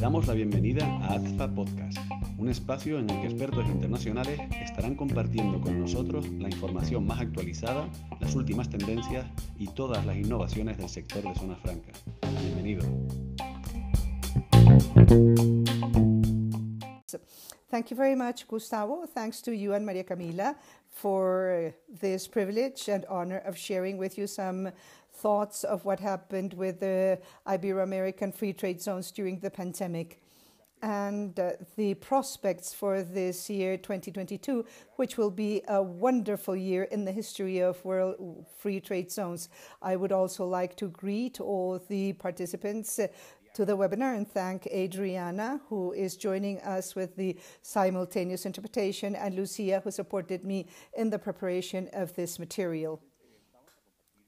Damos la bienvenida a Azpa Podcast, un espacio en el que expertos internacionales estarán compartiendo con nosotros la información más actualizada, las últimas tendencias y todas las innovaciones del sector de Zona Franca. Bienvenido. Thank you very much, Gustavo. Thanks to you and Maria Camila for this privilege and honor of sharing with you some thoughts of what happened with the Ibero-American free trade zones during the pandemic and the prospects for this year 2022, which will be a wonderful year in the history of World Free Trade Zones. I would also like to greet all the participants to the webinar and thank Adriana, who is joining us with the simultaneous interpretation, and Lucia, who supported me in the preparation of this material.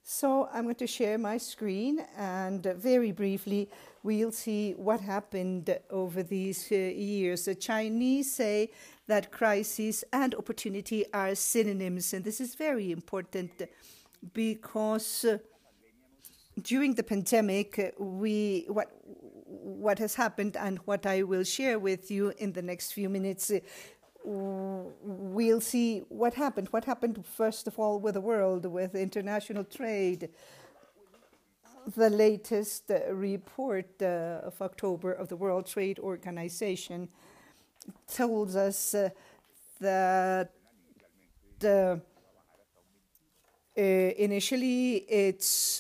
So I'm going to share my screen, and very briefly, we'll see what happened over these years. The Chinese say that crisis and opportunity are synonyms, and this is very important because during the pandemic, what has happened and what I will share with you in the next few minutes, we'll see what happened. What happened, first of all, with the world, with international trade. The latest report of October of the World Trade Organization tells us that initially, its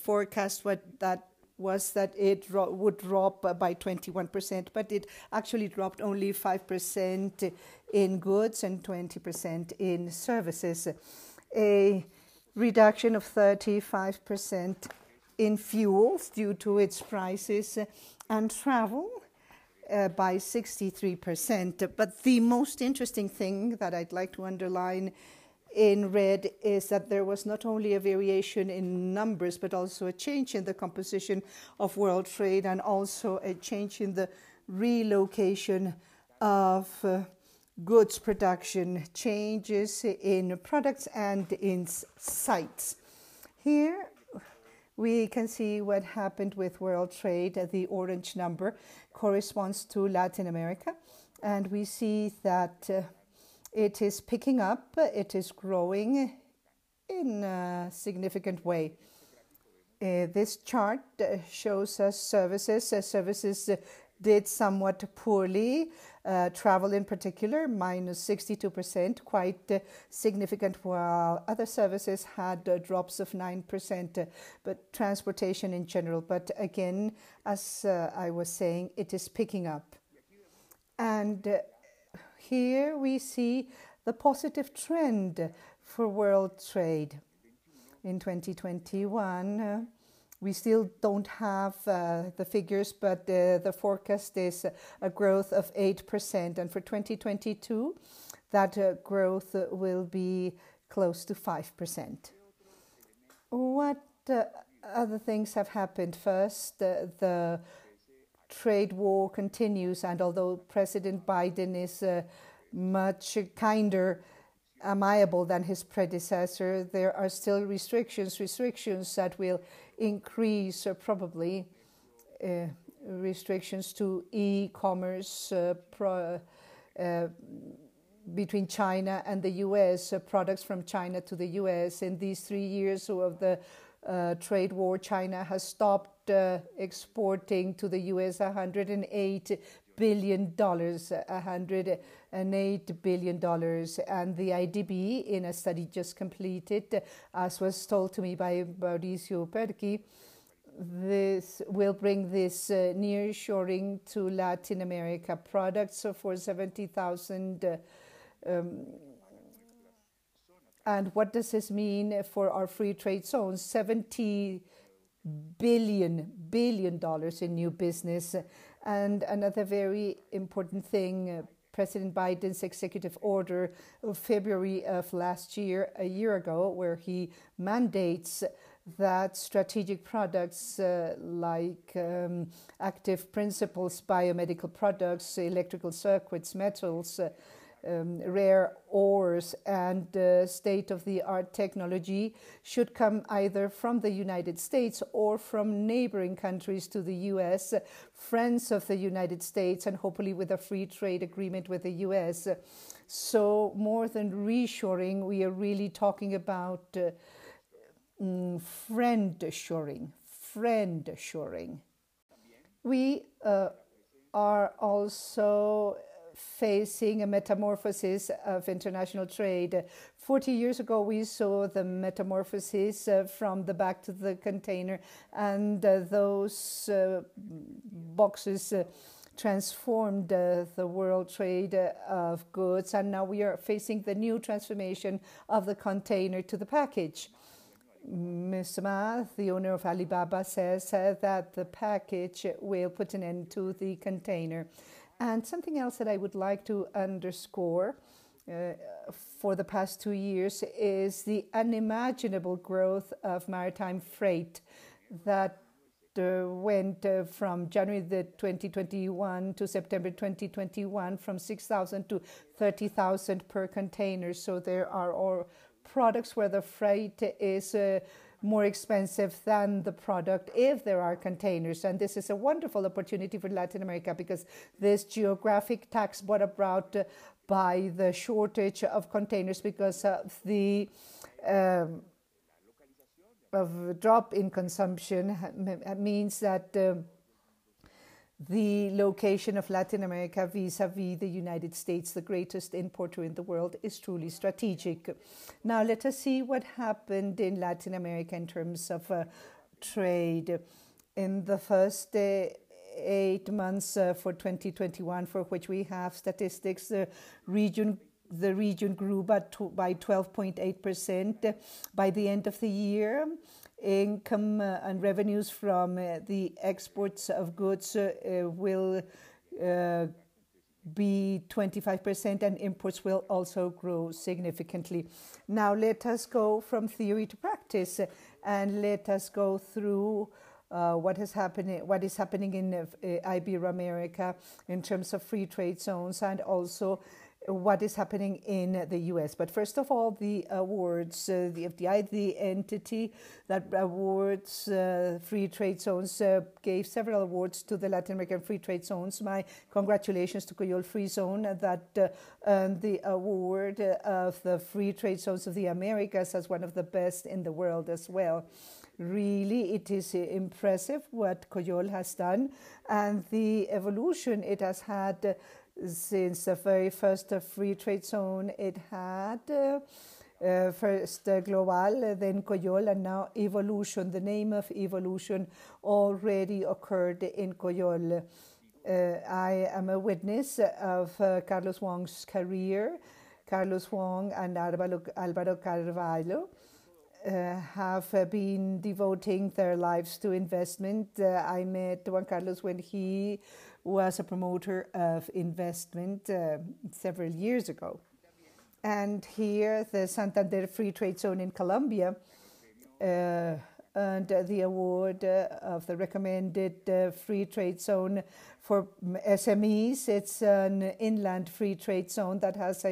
forecast was that it would drop by 21%, but it actually dropped only 5% in goods and 20% in services, a reduction of 35% in fuels due to its prices, and travel by 63%. But the most interesting thing that I'd like to underline in red is that there was not only a variation in numbers, but also a change in the composition of world trade and also a change in the relocation of goods production, changes in products and in sites. Here we can see what happened with world trade. The orange number corresponds to Latin America, and we see that it is picking up, it is growing in a significant way. This chart shows us services. Services did somewhat poorly, travel in particular, minus 62%, quite significant, while other services had drops of 9%, but transportation in general. But again, as I was saying, it is picking up. And here we see the positive trend for world trade. In 2021, we still don't have the figures, but the forecast is a growth of 8%. And for 2022, that growth will be close to 5%. What other things have happened? First, the trade war continues, and although President Biden is much kinder, amiable than his predecessor, there are still restrictions that will increase, probably restrictions to e-commerce between China and the U.S., products from China to the U.S. In these 3 years of the trade war, China has stopped exporting to the U.S. $108 billion, and the IDB, in a study just completed, as was told to me by Mauricio Perchi, this will bring this nearshoring to Latin America. Products for 70,000. And what does this mean for our free trade zones? $70 billion in new business. And another very important thing, President Biden's executive order of February of last year, a year ago, where he mandates that strategic products like active principles, biomedical products, electrical circuits, metals, rare ores and state-of-the-art technology should come either from the United States or from neighboring countries to the U.S., friends of the United States, and hopefully with a free trade agreement with the U.S. So more than reshoring, we are really talking about friend shoring. We are also facing a metamorphosis of international trade. 40 years ago, we saw the metamorphosis from the back to the container, and those boxes transformed the world trade of goods, and now we are facing the new transformation of the container to the package. Mr. Ma, the owner of Alibaba, says that the package will put an end to the container. And something else that I would like to underscore for the past 2 years is the unimaginable growth of maritime freight that went from January 2021 to September 2021 from 6,000 to 30,000 per container. So there are all products where the freight is more expensive than the product if there are containers. And this is a wonderful opportunity for Latin America because this geographic tax brought about by the shortage of containers because of the drop in consumption means that the location of Latin America vis-a-vis the United States, the greatest importer in the world, is truly strategic. Now let us see what happened in Latin America in terms of trade. In the first 8 months for 2021, for which we have statistics, the region grew by 12.8% by the end of the year. Income and revenues from the exports of goods will be 25%, and imports will also grow significantly. Now let us go from theory to practice, and let us go through what is happening in Ibero-America in terms of free trade zones, and also what is happening in the U.S. But first of all, the awards. The FDI, the entity that awards free trade zones, gave several awards to the Latin American free trade zones. My congratulations to Coyol Free Zone that earned the award of the free trade zones of the Americas as one of the best in the world as well. Really, it is impressive what Coyol has done, and the evolution it has had since the very first free trade zone. It had first Global, then Coyol, and now Evolution. The name of Evolution already occurred in Coyol. I am a witness of Carlos Wong's career. Carlos Wong and Alvaro Carvalho have been devoting their lives to investment. I met Juan Carlos when he was a promoter of investment several years ago. And here, the Santander Free Trade Zone in Colombia earned the award of the recommended free trade zone for SMEs. It's an inland free trade zone that has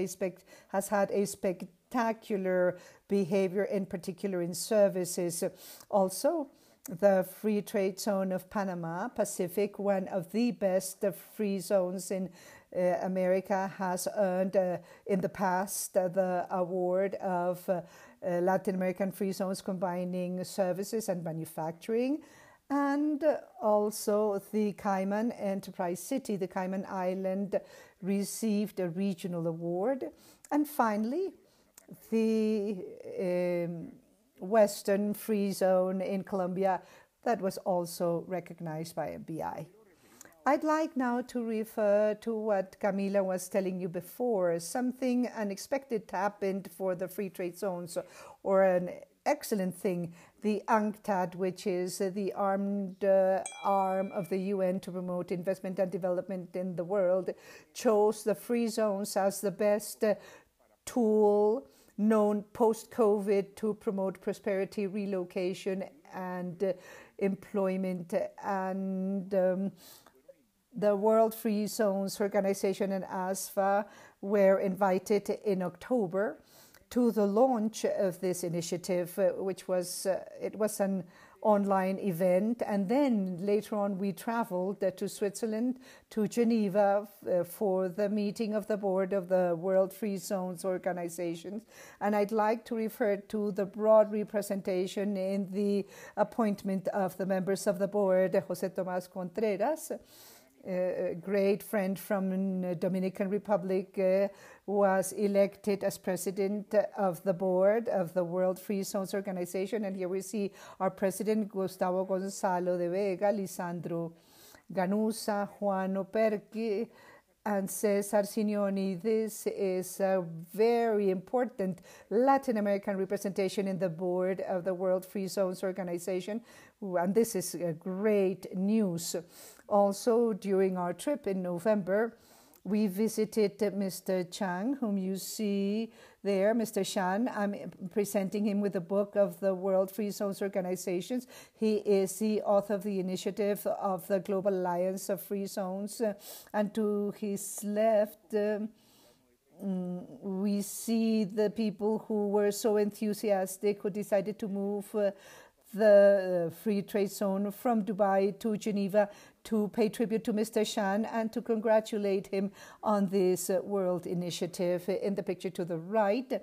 had a spectacular behavior, in particular in services. Also, the free trade zone of Panama Pacific, one of the best free zones in America, has earned in the past the award of Latin American free zones combining services and manufacturing. And also the Cayman Enterprise City, the Cayman Island, received a regional award. And finally, the Western Free Zone in Colombia that was also recognized by MBI. I'd like now to refer to what Camila was telling you before. Something unexpected happened for the free trade zones, or an excellent thing. The UNCTAD, which is the armed arm of the UN to promote investment and development in the world, chose the free zones as the best tool known post-COVID to promote prosperity, relocation, and employment, and The World Free Zones Organization and ASFA were invited in October to the launch of this initiative, which was an online event. And then later on, we traveled to Switzerland, to Geneva, for the meeting of the board of the World Free Zones Organization. And I'd like to refer to the broad representation in the appointment of the members of the board, José Tomás Contreras, a great friend from Dominican Republic, was elected as president of the board of the World Free Zones Organization. And here we see our president, Gustavo Gonzalo de Vega, Lisandro Ganusa, Juan Operqui, and Cesar Signoni. This is a very important Latin American representation in the board of the World Free Zones Organization. And this is great news. Also, during our trip in November, we visited Mr. Chang, whom you see there, Mr. Shan. I'm presenting him with a book of the World Free Zones Organizations. He is the author of the initiative of the Global Alliance of Free Zones. And to his left, we see the people who were so enthusiastic, who decided to move the free trade zone from Dubai to Geneva to pay tribute to Mr. Shan and to congratulate him on this world initiative. In the picture to the right,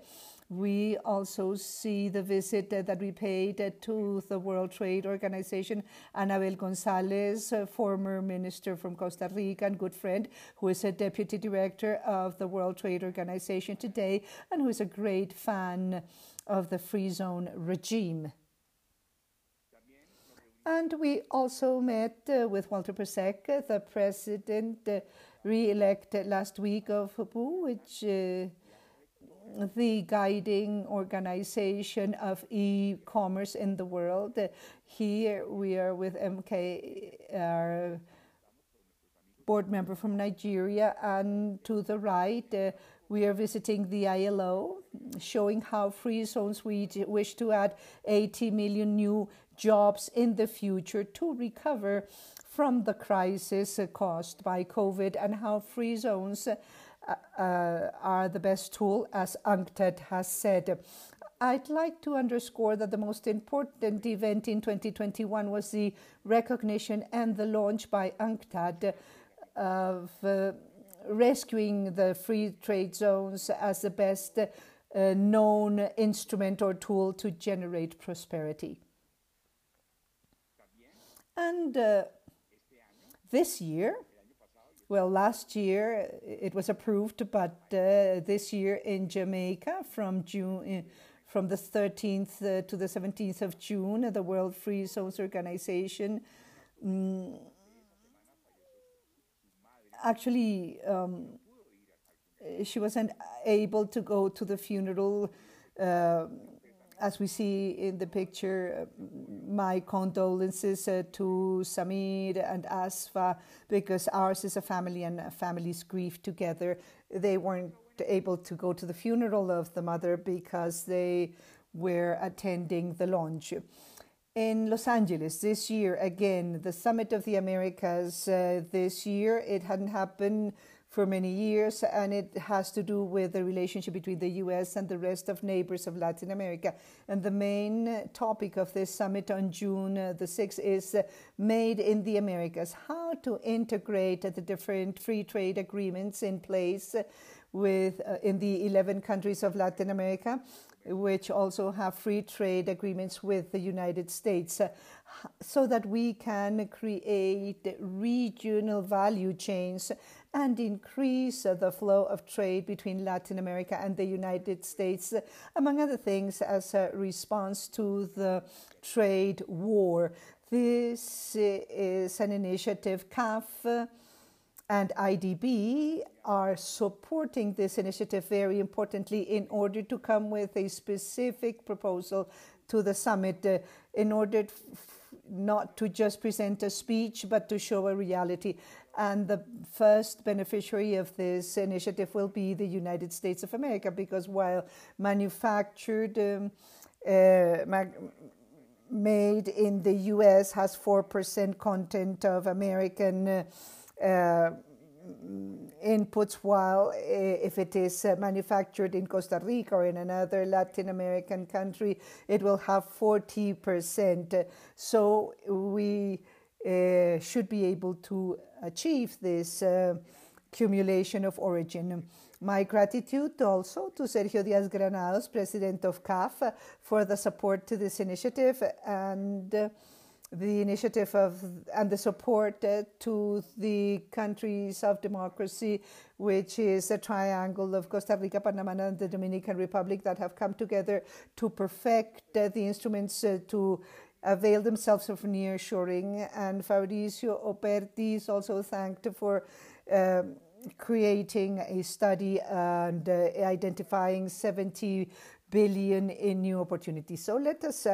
we also see the visit that we paid to the World Trade Organization. Annabel Gonzalez, a former minister from Costa Rica and good friend, who is a deputy director of the World Trade Organization today and who is a great fan of the free zone regime. And we also met with Walter Persek, the president re-elected last week of HUBU, which is the guiding organization of e-commerce in the world. Here we are with MK, our board member from Nigeria, and to the right, we are visiting the ILO, showing how free zones wish to add 80 million new jobs in the future to recover from the crisis caused by COVID, and how free zones are the best tool, as UNCTAD has said. I'd like to underscore that the most important event in 2021 was the recognition and the launch by UNCTAD of rescuing the free trade zones as the best known instrument or tool to generate prosperity. And this year, well, last year it was approved, but this year in Jamaica, from the 13th to the 17th of June, the World Free Zones Organization she wasn't able to go to the funeral. As we see in the picture, my condolences to Samir and Asfa, because ours is a family and families grieve together. They weren't able to go to the funeral of the mother because they were attending the launch. In Los Angeles this year, again, the Summit of the Americas this year. It hadn't happened for many years, and it has to do with the relationship between the U.S. and the rest of neighbors of Latin America. And the main topic of this summit on June the 6th is Made in the Americas, how to integrate the different free trade agreements in place with in the 11 countries of Latin America, which also have free trade agreements with the United States, so that we can create regional value chains and increase the flow of trade between Latin America and the United States, among other things, as a response to the trade war. This is an initiative. CAF and IDB are supporting this initiative very importantly in order to come with a specific proposal to the summit, in order not to just present a speech, but to show a reality. And the first beneficiary of this initiative will be the United States of America, because while manufactured, made in the US has 4% content of American inputs, while if it is manufactured in Costa Rica or in another Latin American country, it will have 40%. So we should be able to achieve this accumulation of origin. My gratitude also to Sergio Díaz-Granados, President of CAF, for the support to this initiative and the initiative of and the support to the countries of democracy, which is a triangle of Costa Rica, Panama, and the Dominican Republic, that have come together to perfect the instruments to avail themselves of nearshoring. And Mauricio Perchi is also thanked for creating a study and identifying 70 billion in new opportunities. So let us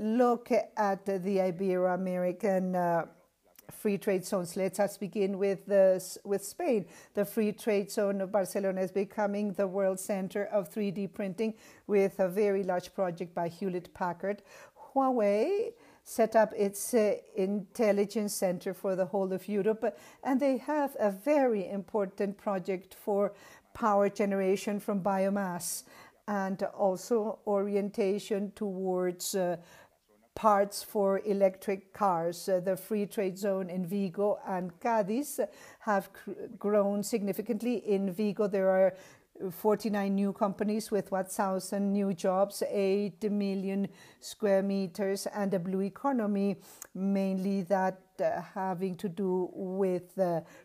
look at the Ibero-American Free Trade Zones. Let us begin with Spain. The Free Trade Zone of Barcelona is becoming the world center of 3D printing with a very large project by Hewlett-Packard. Huawei set up its intelligence center for the whole of Europe, and they have a very important project for power generation from biomass, and also orientation towards parts for electric cars. The Free Trade Zone in Vigo and Cádiz have grown significantly. In Vigo, there are 49 new companies with 1,000 new jobs, 8 million square meters, and a blue economy, mainly that having to do with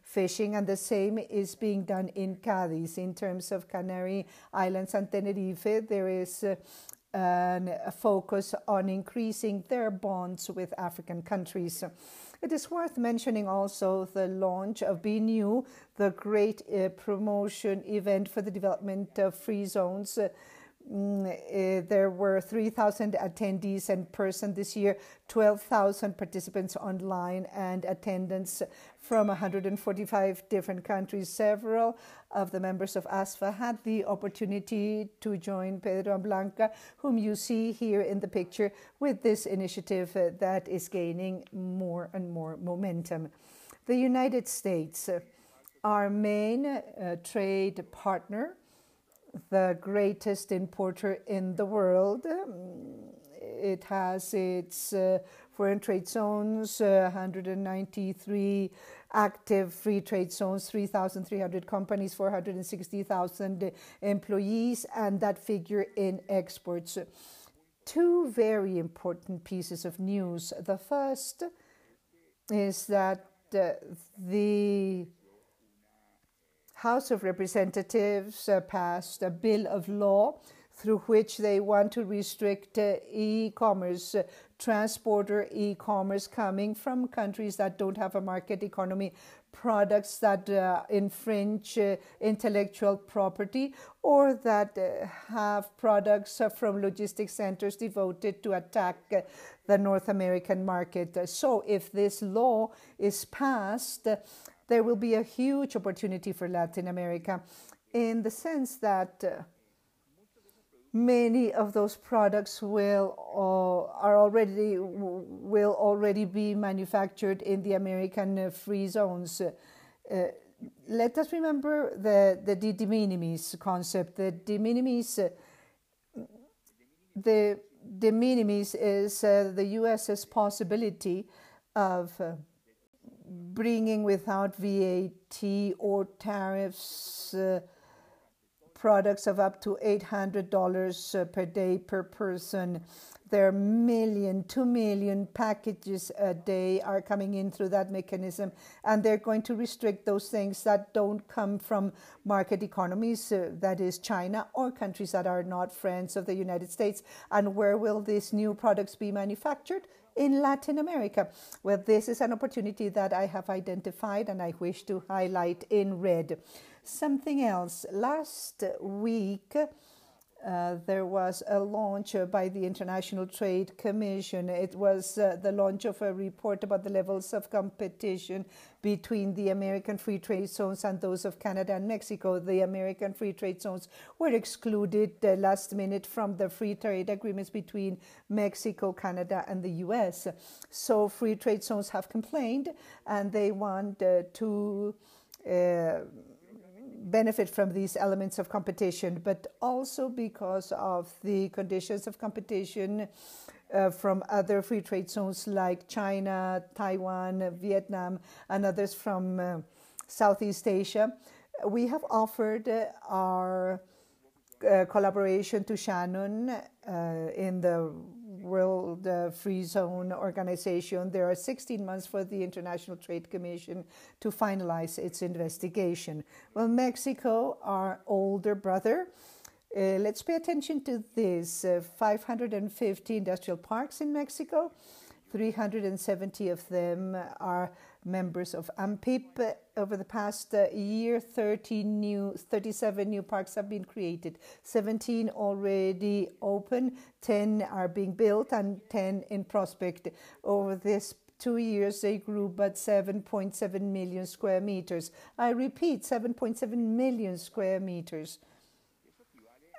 fishing. And the same is being done in Cádiz. In terms of Canary Islands and Tenerife, there is a focus on increasing their bonds with African countries. It is worth mentioning also the launch of Be New, the great promotion event for the development of free zones. There were 3,000 attendees in person this year, 12,000 participants online, and attendance from 145 different countries. Several of the members of ASFA had the opportunity to join Pedro and Blanca, whom you see here in the picture, with this initiative that is gaining more and more momentum. The United States, our main trade partner, the greatest importer in the world. It has its foreign trade zones, 193 active free trade zones, 3,300 companies, 460,000 employees, and that figure in exports. Two very important pieces of news. The first is that the House of Representatives passed a bill of law through which they want to restrict e-commerce, transporter e-commerce coming from countries that don't have a market economy, products that infringe intellectual property, or that have products from logistics centers devoted to attack the North American market. So if this law is passed, there will be a huge opportunity for Latin America, in the sense that many of those products will already be manufactured in the American free zones. Let us remember the de minimis concept. The de minimis is the U.S.'s possibility of bringing without VAT or tariffs products of up to $800 per day per person. There are 2 million packages a day are coming in through that mechanism, and they're going to restrict those things that don't come from market economies, that is China, or countries that are not friends of the United States. And where will these new products be manufactured? In Latin America. Well, this is an opportunity that I have identified and I wish to highlight in red. Something else. Last week, There was a launch by the International Trade Commission. It was the launch of a report about the levels of competition between the American free trade zones and those of Canada and Mexico. The American free trade zones were excluded last minute from the free trade agreements between Mexico, Canada, and the U.S. So free trade zones have complained, and they want to benefit from these elements of competition, but also because of the conditions of competition from other free trade zones like China, Taiwan, Vietnam, and others from Southeast Asia. We have offered our collaboration to Shannon in the World Free Zone Organization. There are 16 months for the International Trade Commission to finalize its investigation. Well, Mexico, our older brother, let's pay attention to this. 550 industrial parks in Mexico, 370 of them are members of AMPIP. Over the past year, 37 new parks have been created, 17 already open, 10 are being built, and 10 in prospect. Over this 2 years, they grew by 7.7 million square meters. I repeat, 7.7 million square meters.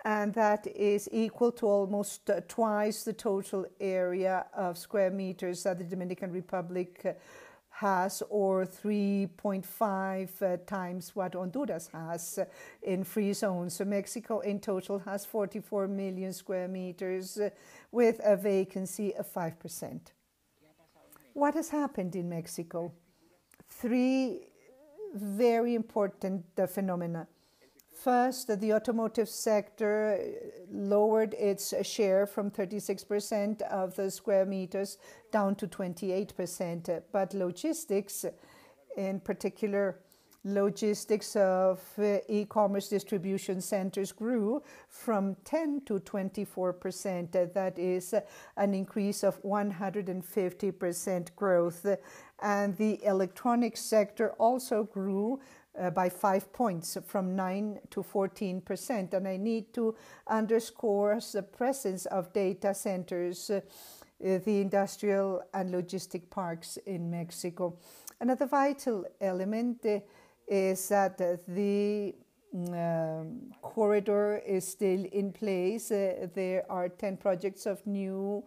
And that is equal to almost twice the total area of square meters that the Dominican Republic has, or 3.5 times what Honduras has in free zones. So Mexico in total has 44 million square meters with a vacancy of 5%. What has happened in Mexico? Three very important phenomena. First, the automotive sector lowered its share from 36% of the square meters down to 28%. But logistics, in particular, logistics of e-commerce distribution centers grew from 10% to 24%. That is an increase of 150% growth. And the electronic sector also grew by 5 points, from 9 to 14%. And I need to underscore the presence of data centers, the industrial and logistic parks in Mexico. Another vital element is that the corridor is still in place. There are 10 projects of new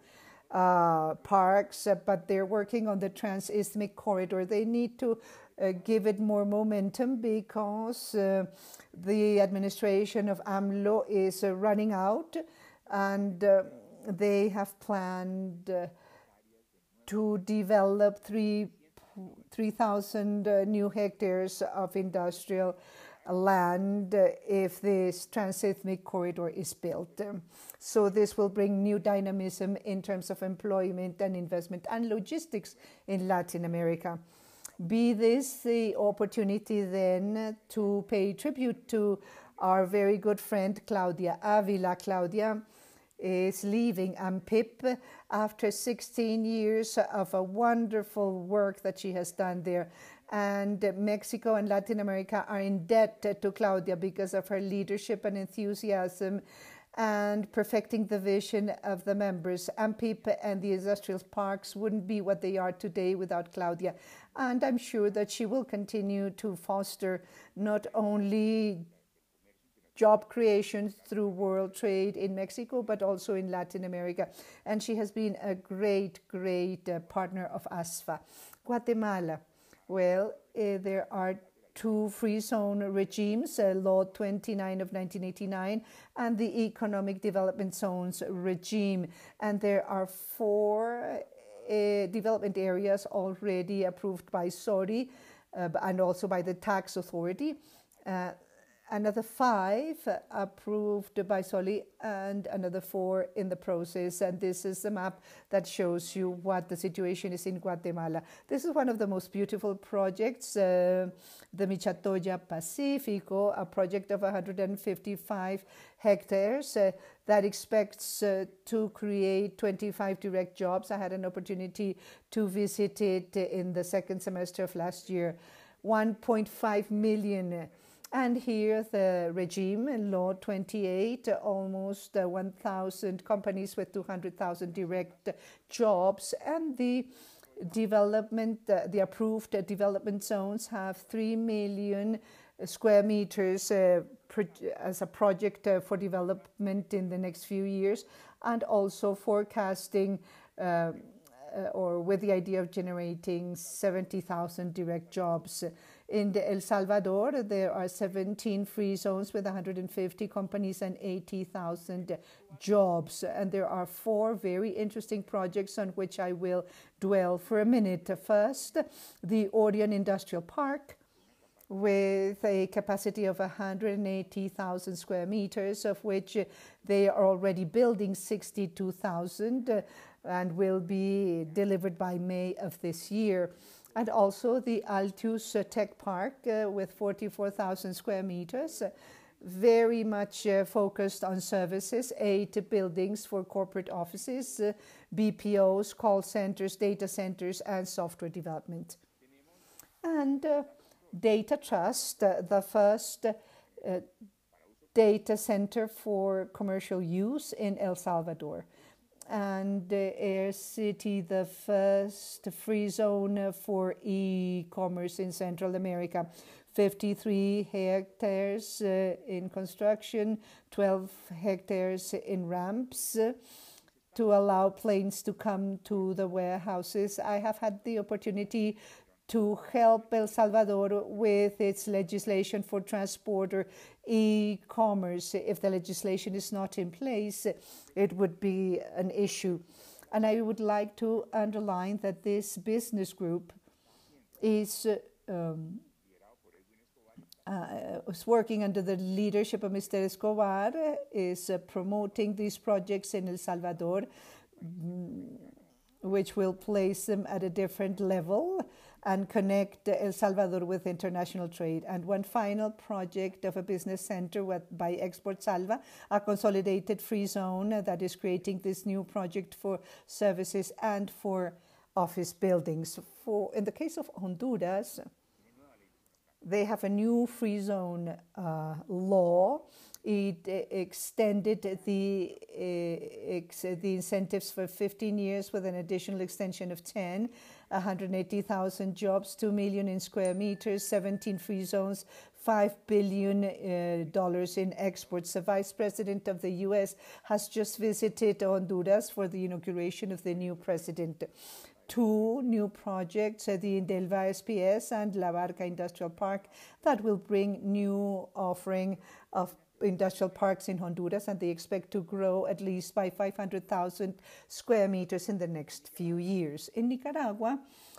parks, but they're working on the Trans-Istmic corridor. They need to give it more momentum because the administration of AMLO is running out, and they have planned to develop 3,000 new hectares of industrial land if this Trans-Istmic corridor is built. So this will bring new dynamism in terms of employment and investment and logistics in Latin America. Be this the opportunity then to pay tribute to our very good friend Claudia Avila. Claudia is leaving AMPIP after 16 years of a wonderful work that she has done there. And Mexico and Latin America are in debt to Claudia because of her leadership and enthusiasm and perfecting the vision of the members. AMPIP and the industrial parks wouldn't be what they are today without Claudia. And I'm sure that she will continue to foster not only job creation through world trade in Mexico, but also in Latin America. And she has been a great, great partner of ASFA. Guatemala. Well, there are two free zone regimes, Law 29 of 1989 and the Economic Development Zones regime. And there are 4 development areas already approved by SORI and also by the tax authority. Another 5 approved by SORI and another 4 in the process. And this is the map that shows you what the situation is in Guatemala. This is one of the most beautiful projects, the Michatoya Pacifico, a project of 155 hectares that expects to create 25 direct jobs. I had an opportunity to visit it in the second semester of last year. 1.5 million And here the regime in Law 28, almost 1,000 companies with 200,000 direct jobs, and the development, the approved development zones have 3 million square meters as a project for development in the next few years, and also forecasting or with the idea of generating 70,000 direct jobs. In El Salvador, there are 17 free zones with 150 companies and 80,000 jobs. And there are 4 very interesting projects on which I will dwell for a minute. First, the Orion Industrial Park, with a capacity of 180,000 square meters, of which they are already building 62,000 and will be delivered by May of this year. And also the Altius Tech Park with 44,000 square meters, very much focused on services, 8 buildings for corporate offices, BPOs, call centers, data centers, and software development. And Data Trust, the first data center for commercial use in El Salvador. And Air City, the first free zone for e-commerce in Central America. 53 hectares in construction, 12 hectares in ramps to allow planes to come to the warehouses. I have had the opportunity to help El Salvador with its legislation for transporter e-commerce. If the legislation is not in place, it would be an issue. And I would like to underline that this business group is working under the leadership of Mr. Escobar, is promoting these projects in El Salvador, which will place them at a different level and connect El Salvador with international trade. And one final project of a business center by Export Salva, a consolidated free zone that is creating this new project for services and for office buildings. In the case of Honduras, they have a new free zone law. It extended the incentives for 15 years with an additional extension of 10, 180,000 jobs, 2 million in square meters, 17 free zones, $5 billion in exports. The Vice President of the U.S. has just visited Honduras for the inauguration of the new president. 2 new projects, the Indelva SPS and La Barca Industrial Park, that will bring new offering of industrial parks in Honduras, and they expect to grow at least by 500,000 square meters in the next few years. In Nicaragua,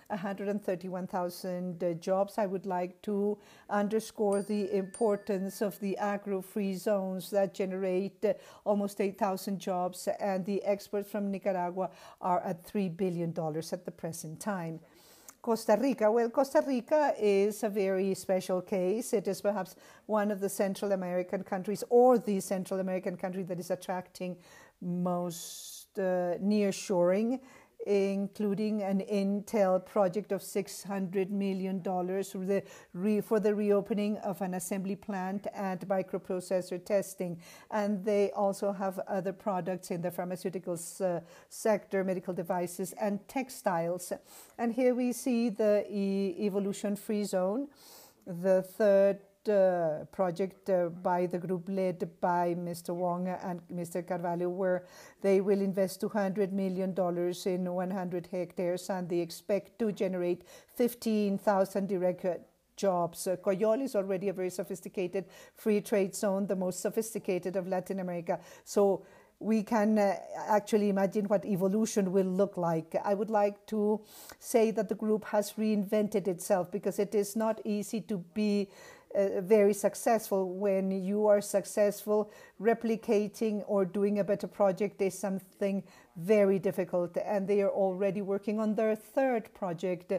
131,000 jobs. I would like to underscore the importance of the agro-free zones that generate almost 8,000 jobs, and the exports from Nicaragua are at $3 billion at the present time. Costa Rica. Well, Costa Rica is a very special case. It is perhaps one of the Central American countries, or the Central American country, that is attracting most nearshoring, including an Intel project of $600 million for the reopening of an assembly plant and microprocessor testing. And they also have other products in the pharmaceuticals sector, medical devices, and textiles. And here we see the Evolution Free Zone, the third project by the group led by Mr. Wong and Mr. Carvalho, where they will invest $200 million in 100 hectares, and they expect to generate 15,000 direct jobs. Coyol is already a very sophisticated free trade zone, the most sophisticated of Latin America. So we can actually imagine what evolution will look like. I would like to say that the group has reinvented itself, because it is not easy to be very successful. When you are successful, replicating or doing a better project is something very difficult, and they are already working on their third project,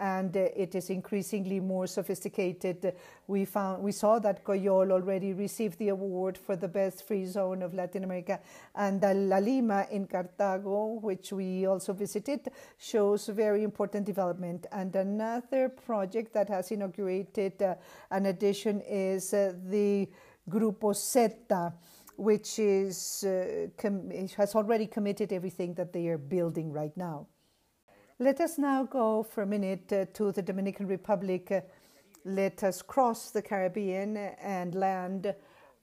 and it is increasingly more sophisticated. We saw that Coyol already received the award for the best free zone of Latin America, and La Lima in Cartago, which we also visited, shows very important development. And another project that has inaugurated an addition is the Grupo Zeta, which is, has already committed everything that they are building right now. Let us now go for a minute to the Dominican Republic. Let us cross the Caribbean and land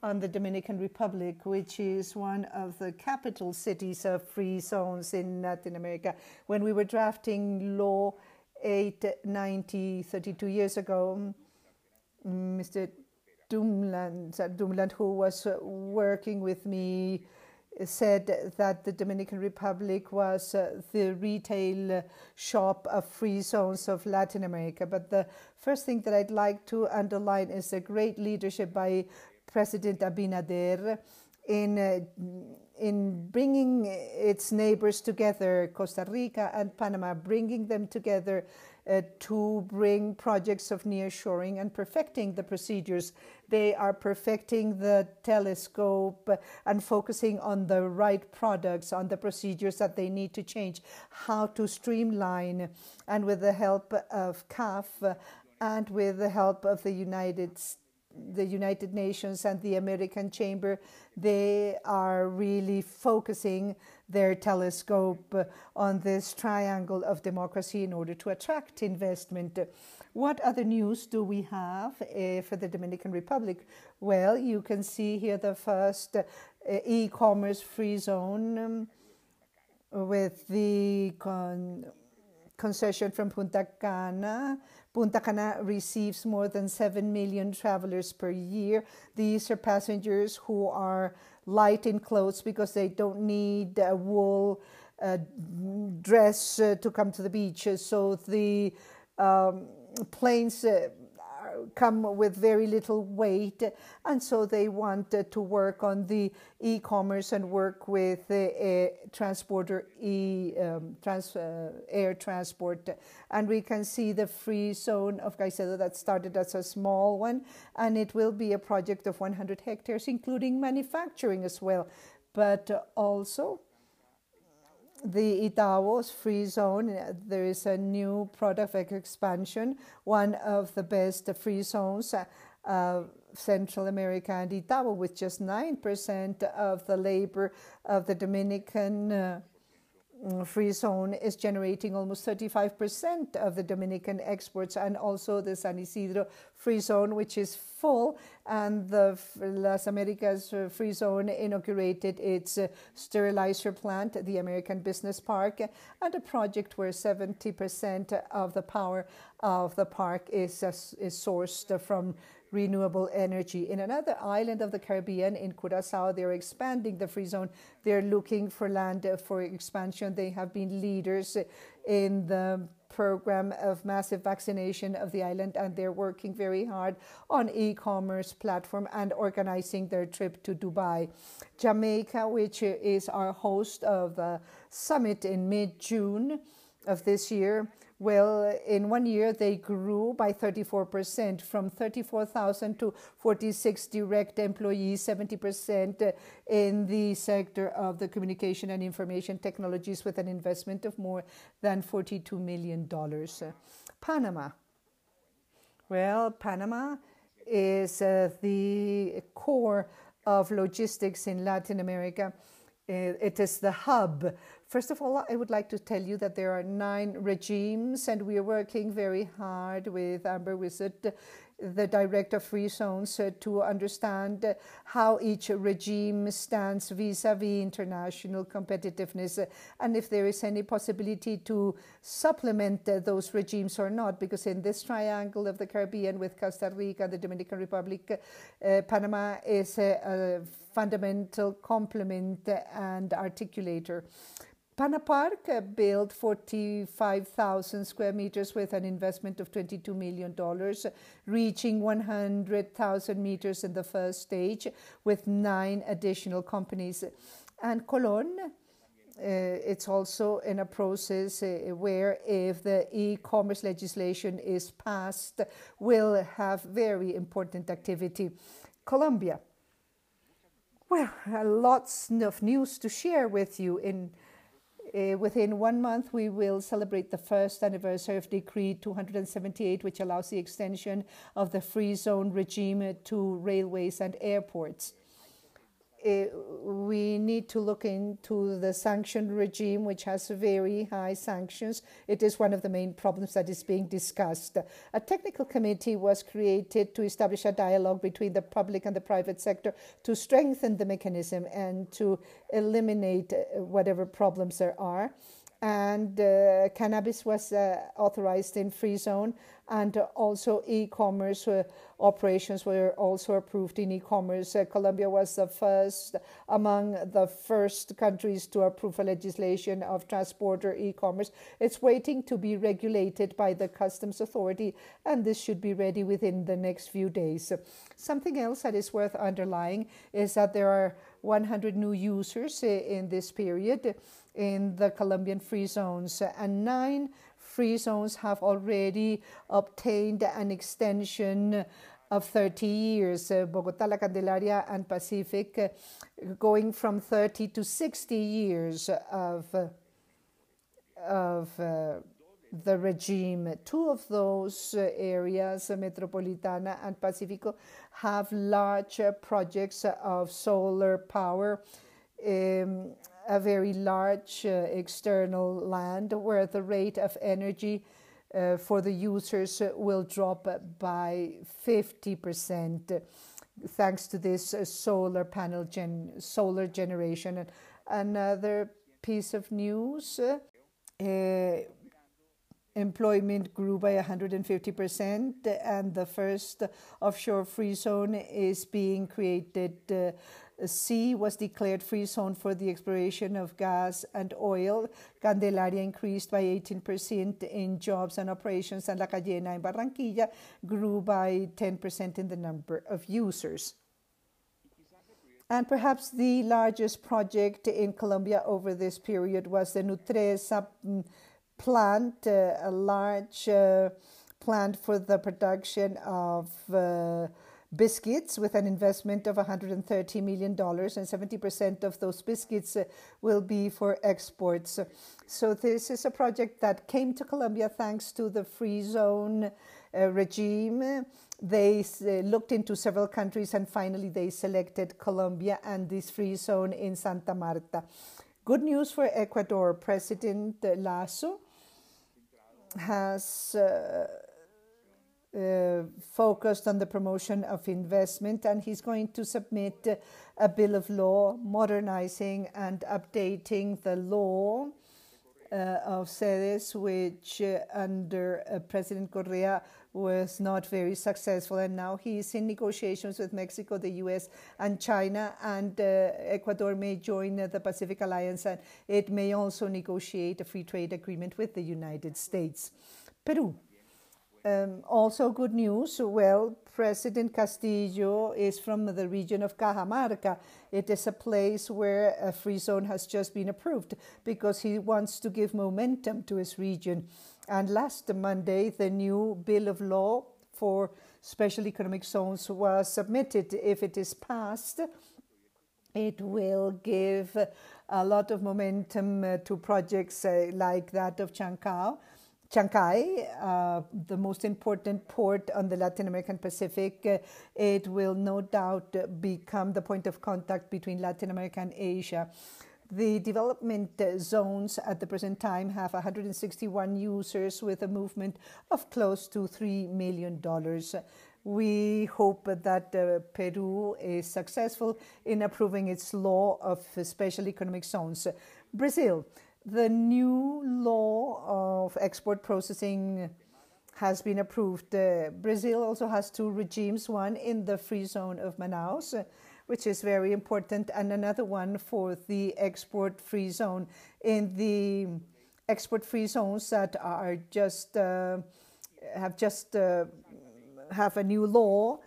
on the Dominican Republic, which is one of the capital cities of free zones in Latin America. When we were drafting Law 890 32 years ago, Mr. Dumland, who was working with me, said that the Dominican Republic was the retail shop of free zones of Latin America. But the first thing that I'd like to underline is the great leadership by President Abinader in bringing its neighbors together, Costa Rica and Panama, bringing them together to bring projects of nearshoring and perfecting the procedures. They are perfecting the telescope and focusing on the right products, on the procedures that they need to change, how to streamline. And with the help of CAF and with the help of the United Nations and the American Chamber, they are really focusing their telescope on this triangle of democracy in order to attract investment. What other news do we have for the Dominican Republic? Well, you can see here the first e-commerce free zone with the concession from Punta Cana. Punta Cana receives more than 7 million travelers per year. These are passengers who are light in clothes because they don't need a wool dress to come to the beach. So the planes come with very little weight, and so they want to work on the e-commerce and work with air transport. And we can see the free zone of Caicedo that started as a small one, and it will be a project of 100 hectares, including manufacturing as well, but also the Itaú's free zone. There is a new product expansion, one of the best free zones of Central America, and Itaú, with just 9% of the labor of the Dominican free zone, is generating almost 35% of the Dominican exports. And also the San Isidro free zone, which is full, and the Las Americas free zone inaugurated its sterilizer plant, the American Business Park, and a project where 70% of the power of the park is sourced from renewable energy. In another island of the Caribbean, in Curaçao, they're expanding the free zone. They're looking for land for expansion. They have been leaders in the program of massive vaccination of the island, and they're working very hard on e-commerce platform and organizing their trip to Dubai. Jamaica, which is our host of the summit in mid-June of this year, well, in 1 year, they grew by 34%, from 34,000 to 46 direct employees, 70% in the sector of the communication and information technologies, with an investment of more than $42 million. Panama. Well, Panama is the core of logistics in Latin America. It is the hub. First of all, I would like to tell you that there are 9 regimes, and we are working very hard with Amber Wizard, the director of Free Zones, to understand how each regime stands vis-a-vis international competitiveness, and if there is any possibility to supplement those regimes or not, because in this triangle of the Caribbean with Costa Rica, the Dominican Republic, Panama is a fundamental complement and articulator. Panapark built 45,000 square meters with an investment of $22 million, reaching 100,000 meters in the first stage, with 9 additional companies. And Colón It's also in a process where, if the e-commerce legislation is passed, will have very important activity. Colombia. Well, lots of news to share with you. Within 1 month, we will celebrate the first anniversary of Decree 278, which allows the extension of the free zone regime to railways and airports. We need to look into the sanction regime, which has very high sanctions. It is one of the main problems that is being discussed. A technical committee was created to establish a dialogue between the public and the private sector to strengthen the mechanism and to eliminate whatever problems there are. And cannabis was authorized in free zone, and also e-commerce operations were also approved in e-commerce. Colombia was the first among the first countries to approve a legislation of transborder e-commerce. It's waiting to be regulated by the customs authority, and this should be ready within the next few days. Something else that is worth underlying is that there are 100 new users in this period in the Colombian free zones, and 9 free zones have already obtained an extension of 30 years, Bogotá, La Candelaria, and Pacific, going from 30 to 60 years of the regime. 2 of those areas, Metropolitana and Pacifico, have large projects of solar power, a very large external land where the rate of energy for the users will drop by 50% thanks to this solar generation. And another piece of news, employment grew by 150%, and the first offshore free zone is being created. C was declared free zone for the exploration of gas and oil. Candelaria increased by 18% in jobs and operations, and La Cayena in Barranquilla grew by 10% in the number of users. And perhaps the largest project in Colombia over this period was the Nutresa plant, a large plant for the production of biscuits with an investment of $130 million, and 70% of those biscuits will be for exports. So this is a project that came to Colombia thanks to the free zone regime. They looked into several countries, and finally they selected Colombia and this free zone in Santa Marta. Good news for Ecuador. President Lasso has focused on the promotion of investment, and he's going to submit a bill of law modernizing and updating the law of sedes, which under President Correa was not very successful, and now he is in negotiations with Mexico, the US, and China, and Ecuador may join the Pacific Alliance, and it may also negotiate a free trade agreement with the United States. Peru. Also good news, well, President Castillo is from the region of Cajamarca. It is a place where a free zone has just been approved because he wants to give momentum to his region. And last Monday, the new bill of law for special economic zones was submitted. If it is passed, it will give a lot of momentum to projects like that of Chancay, the most important port on the Latin American Pacific. It will no doubt become the point of contact between Latin America and Asia. The development zones at the present time have 161 users with a movement of close to $3 million. We hope that Peru is successful in approving its law of special economic zones. Brazil. The new law of export processing has been approved. Brazil also has 2 regimes, one in the free zone of Manaus, which is very important, and another one for the export free zone. In the export free zones that are have a new law,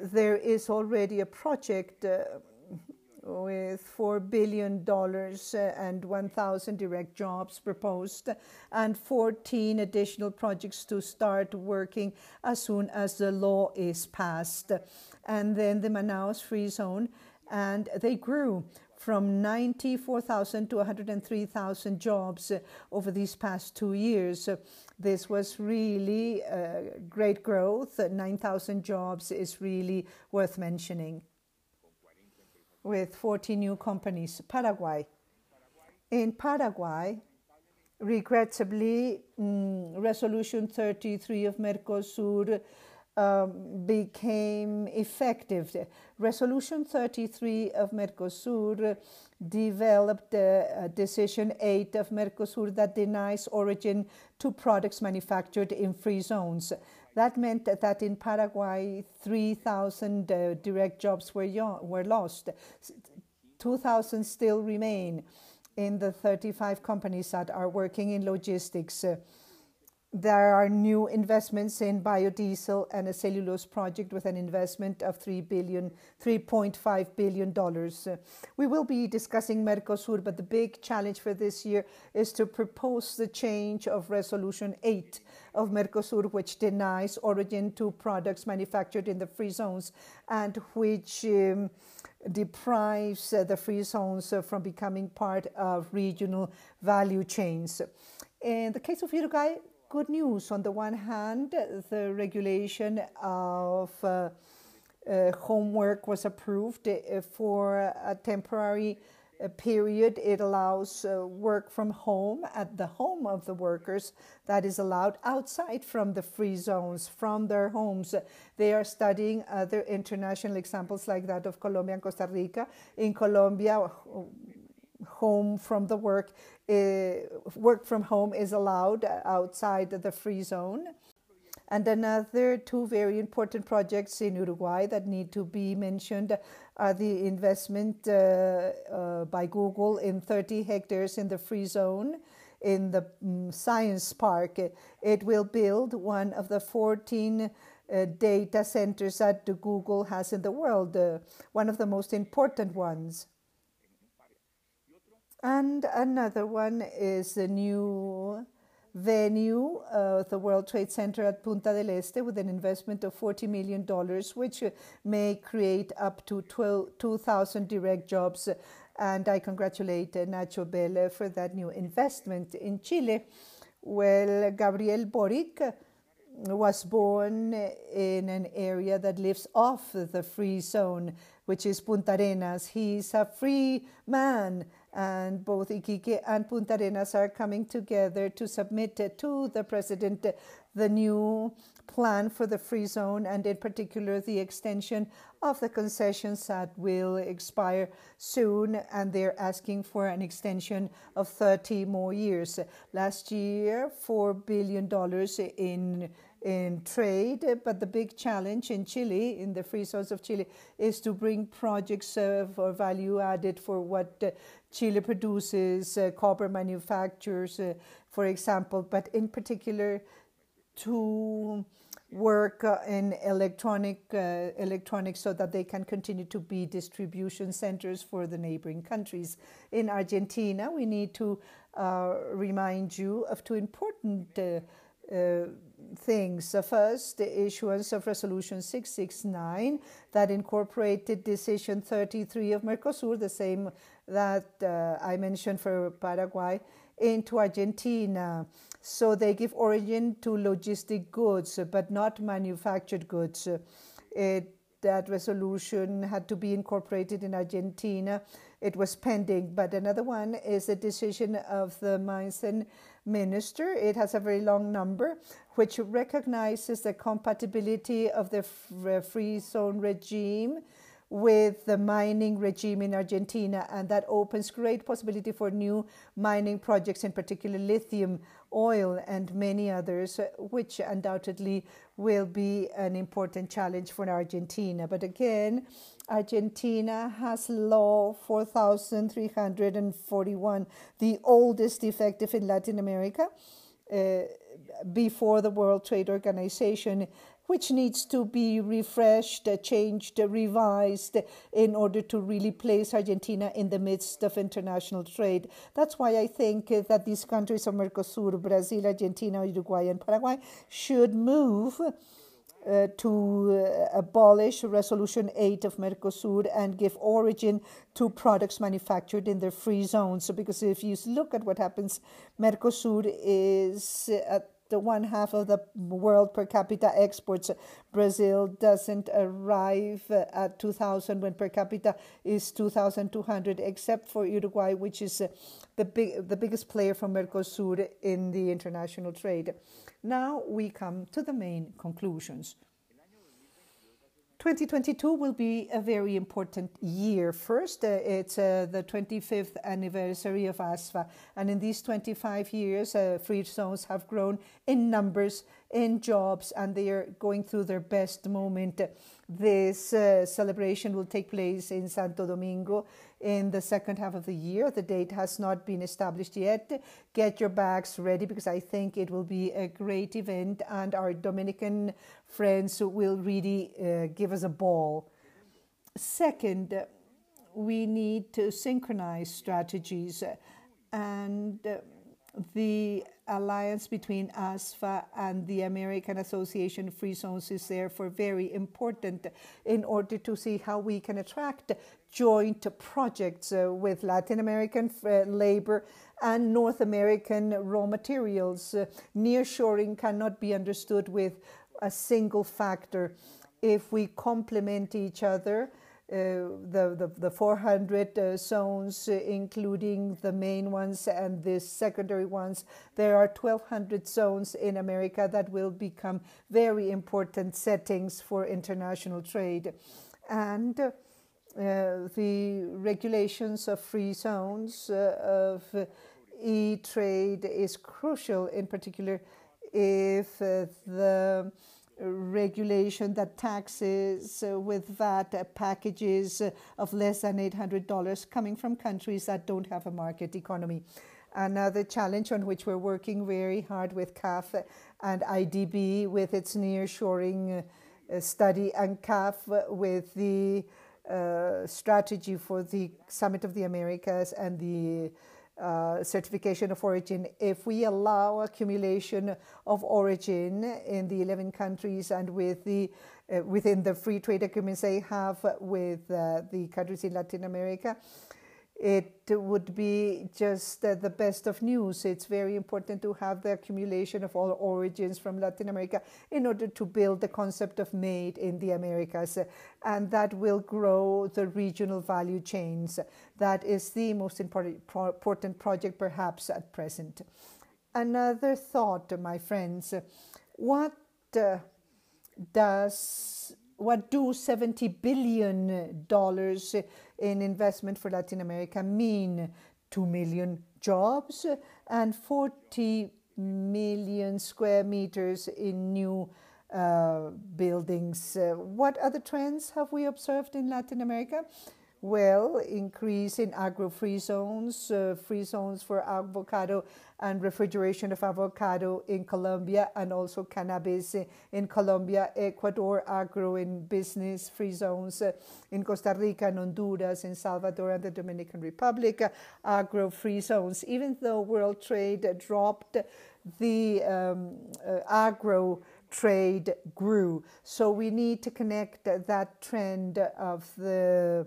there is already a project with $4 billion and 1,000 direct jobs proposed and 14 additional projects to start working as soon as the law is passed. And then the Manaus Free Zone, and they grew from 94,000 to 103,000 jobs over these past 2 years. This was really great growth. 9,000 jobs is really worth mentioning, with 40 new companies. Paraguay. In Paraguay, regrettably, Resolution 33 of Mercosur became effective. Resolution 33 of Mercosur developed Decision 8 of Mercosur that denies origin to products manufactured in free zones. That meant that in Paraguay, 3,000 direct jobs were lost. 2,000 still remain in the 35 companies that are working in logistics. There are new investments in biodiesel and a cellulose project with an investment of $3.5 billion. We will be discussing Mercosur, but the big challenge for this year is to propose the change of Resolution 8 of Mercosur, which denies origin to products manufactured in the free zones and which deprives the free zones from becoming part of regional value chains. In the case of Uruguay, good news. On the one hand, the regulation of homework was approved for a temporary period. It allows work from home at the home of the workers. That is allowed outside from the free zones, from their homes. They are studying other international examples like that of Colombia and Costa Rica. In Colombia, work from home is allowed outside the free zone. And another two very important projects in Uruguay that need to be mentioned are the investment by Google in 30 hectares in the free zone in the science park. It will build one of the 14 data centers that Google has in the world, one of the most important ones. And another one is the new venue of the World Trade Center at Punta del Este with an investment of $40 million, which may create up to 2,000 direct jobs. And I congratulate Nacho Bell for that new investment. In Chile, well, Gabriel Boric was born in an area that lives off the free zone, which is Punta Arenas. He's a free man. And both Iquique and Punta Arenas are coming together to submit to the president the new plan for the free zone, and in particular the extension of the concessions that will expire soon, and they're asking for an extension of 30 more years. Last year, $4 billion in trade, but the big challenge in Chile, in the free zones of Chile, is to bring projects for value added for what Chile produces, copper manufactures, for example, but in particular to work in electronics so that they can continue to be distribution centers for the neighboring countries. In Argentina, we need to remind you of two important things. First, the issuance of Resolution 669 that incorporated Decision 33 of Mercosur, the same that I mentioned for Paraguay, into Argentina. So they give origin to logistic goods, but not manufactured goods. That resolution had to be incorporated in Argentina. It was pending. But another one is a decision of the Mines and Minister. It has a very long number, which recognizes the compatibility of the free zone regime with the mining regime in Argentina, and that opens great possibility for new mining projects, in particular lithium, oil, and many others, which undoubtedly will be an important challenge for Argentina. But again, Argentina has Law 4,341, the oldest effective in Latin America, before the World Trade Organization, which needs to be refreshed, changed, revised in order to really place Argentina in the midst of international trade. That's why I think that these countries of Mercosur, Brazil, Argentina, Uruguay, and Paraguay should move to abolish Resolution 8 of Mercosur and give origin to products manufactured in their free zones. Because if you look at what happens, Mercosur is at the one half of the world per capita exports. Brazil doesn't arrive at 2,000 when per capita is 2,200, except for Uruguay, which is the biggest player from Mercosur in the international trade. Now we come to the main conclusions. 2022 will be a very important year. First, it's the 25th anniversary of ASFA. And in these 25 years, free zones have grown in numbers, in jobs, and they are going through their best moment. This celebration will take place in Santo Domingo in the second half of the year. The date has not been established yet. Get your bags ready, because I think it will be a great event, and our Dominican friends will really give us a ball. Second, we need to synchronize strategies, and the alliance between ASFA and the American Association of Free Zones is therefore very important in order to see how we can attract joint projects with Latin American labor and North American raw materials. Nearshoring cannot be understood with a single factor. If we complement each other, the 400 zones, including the main ones and the secondary ones, there are 1,200 zones in America that will become very important settings for international trade. And the regulations of free zones of e-trade is crucial, in particular if the regulation that taxes with VAT packages of less than $800 coming from countries that don't have a market economy. Another challenge on which we're working very hard with CAF and IDB with its nearshoring study, and CAF with the strategy for the Summit of the Americas and the certification of origin. If we allow accumulation of origin in the 11 countries and with the within the free trade agreements they have with the countries in Latin America, it would be just the best of news. It's very important to have the accumulation of all origins from Latin America in order to build the concept of made in the Americas, and that will grow the regional value chains. That is the most important project perhaps at present. Another thought, my friends, what do $70 billion in investment for Latin America mean? 2 million jobs and 40 million square meters in new buildings. What other trends have we observed in Latin America? Well, increase in agro-free zones, free zones for avocado and refrigeration of avocado in Colombia, and also cannabis in Colombia, Ecuador, agro and business free zones in Costa Rica and Honduras, in Salvador and the Dominican Republic, agro-free zones. Even though World Trade dropped, the agro trade grew. So we need to connect that trend of the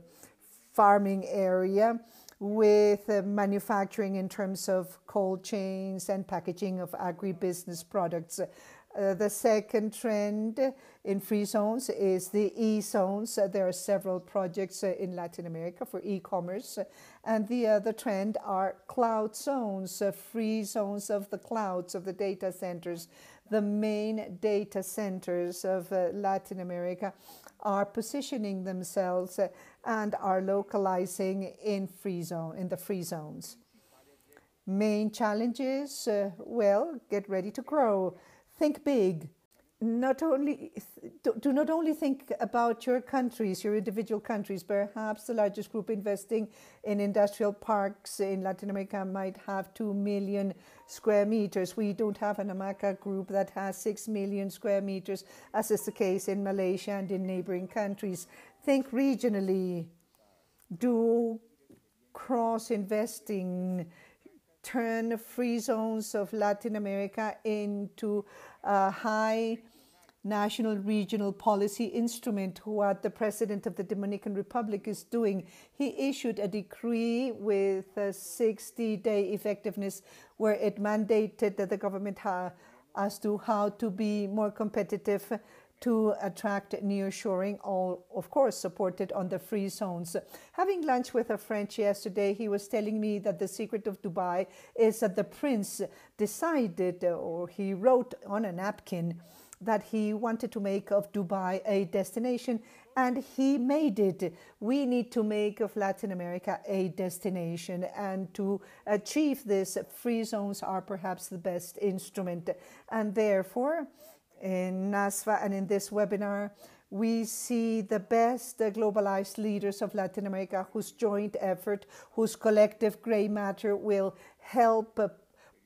farming area with manufacturing in terms of cold chains and packaging of agribusiness products. The second trend in free zones is the e-zones. There are several projects in Latin America for e-commerce. And the other trend are cloud zones, free zones of the clouds, of the data centers. The main data centers of Latin America are positioning themselves and are localizing in the free zones. Main challenges, well, get ready to grow. Think big. not only think about your countries, your individual countries. Perhaps the largest group investing in industrial parks in Latin America might have 2 million square meters. We don't have an Amaca group that has 6 million square meters, as is the case in Malaysia and in neighboring countries. Think regionally. Do cross-investing. Turn free zones of Latin America into a high national regional policy instrument, what the president of the Dominican Republic is doing. He issued a decree with a 60-day effectiveness where it mandated that the government as to how to be more competitive to attract nearshoring, all, of course, supported on the free zones. Having lunch with a French yesterday, he was telling me that the secret of Dubai is that the prince decided, or he wrote on a napkin, that he wanted to make of Dubai a destination, and he made it. We need to make of Latin America a destination, and to achieve this, free zones are perhaps the best instrument, and therefore, in ASFA and in this webinar, we see the best globalized leaders of Latin America whose joint effort, whose collective gray matter will help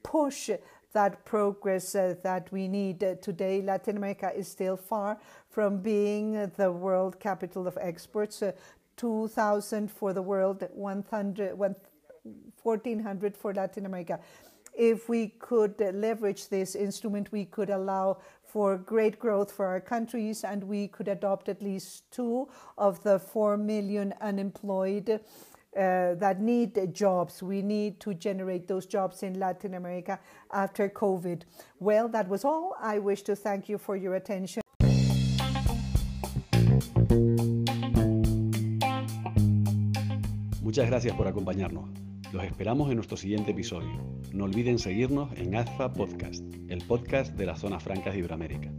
push that progress that we need. Today, Latin America is still far from being the world capital of exports. 2,000 for the world, 1,400 for Latin America. If we could leverage this instrument, we could allow for great growth for our countries, and we could adopt at least 2 of the 4 million unemployed that need jobs. We need to generate those jobs in Latin America after COVID. Well, that was all. I wish to thank you for your attention. Muchas gracias por acompañarnos. Los esperamos en nuestro siguiente episodio. No olviden seguirnos en Azpa Podcast, el podcast de las zonas francas de Iberoamérica.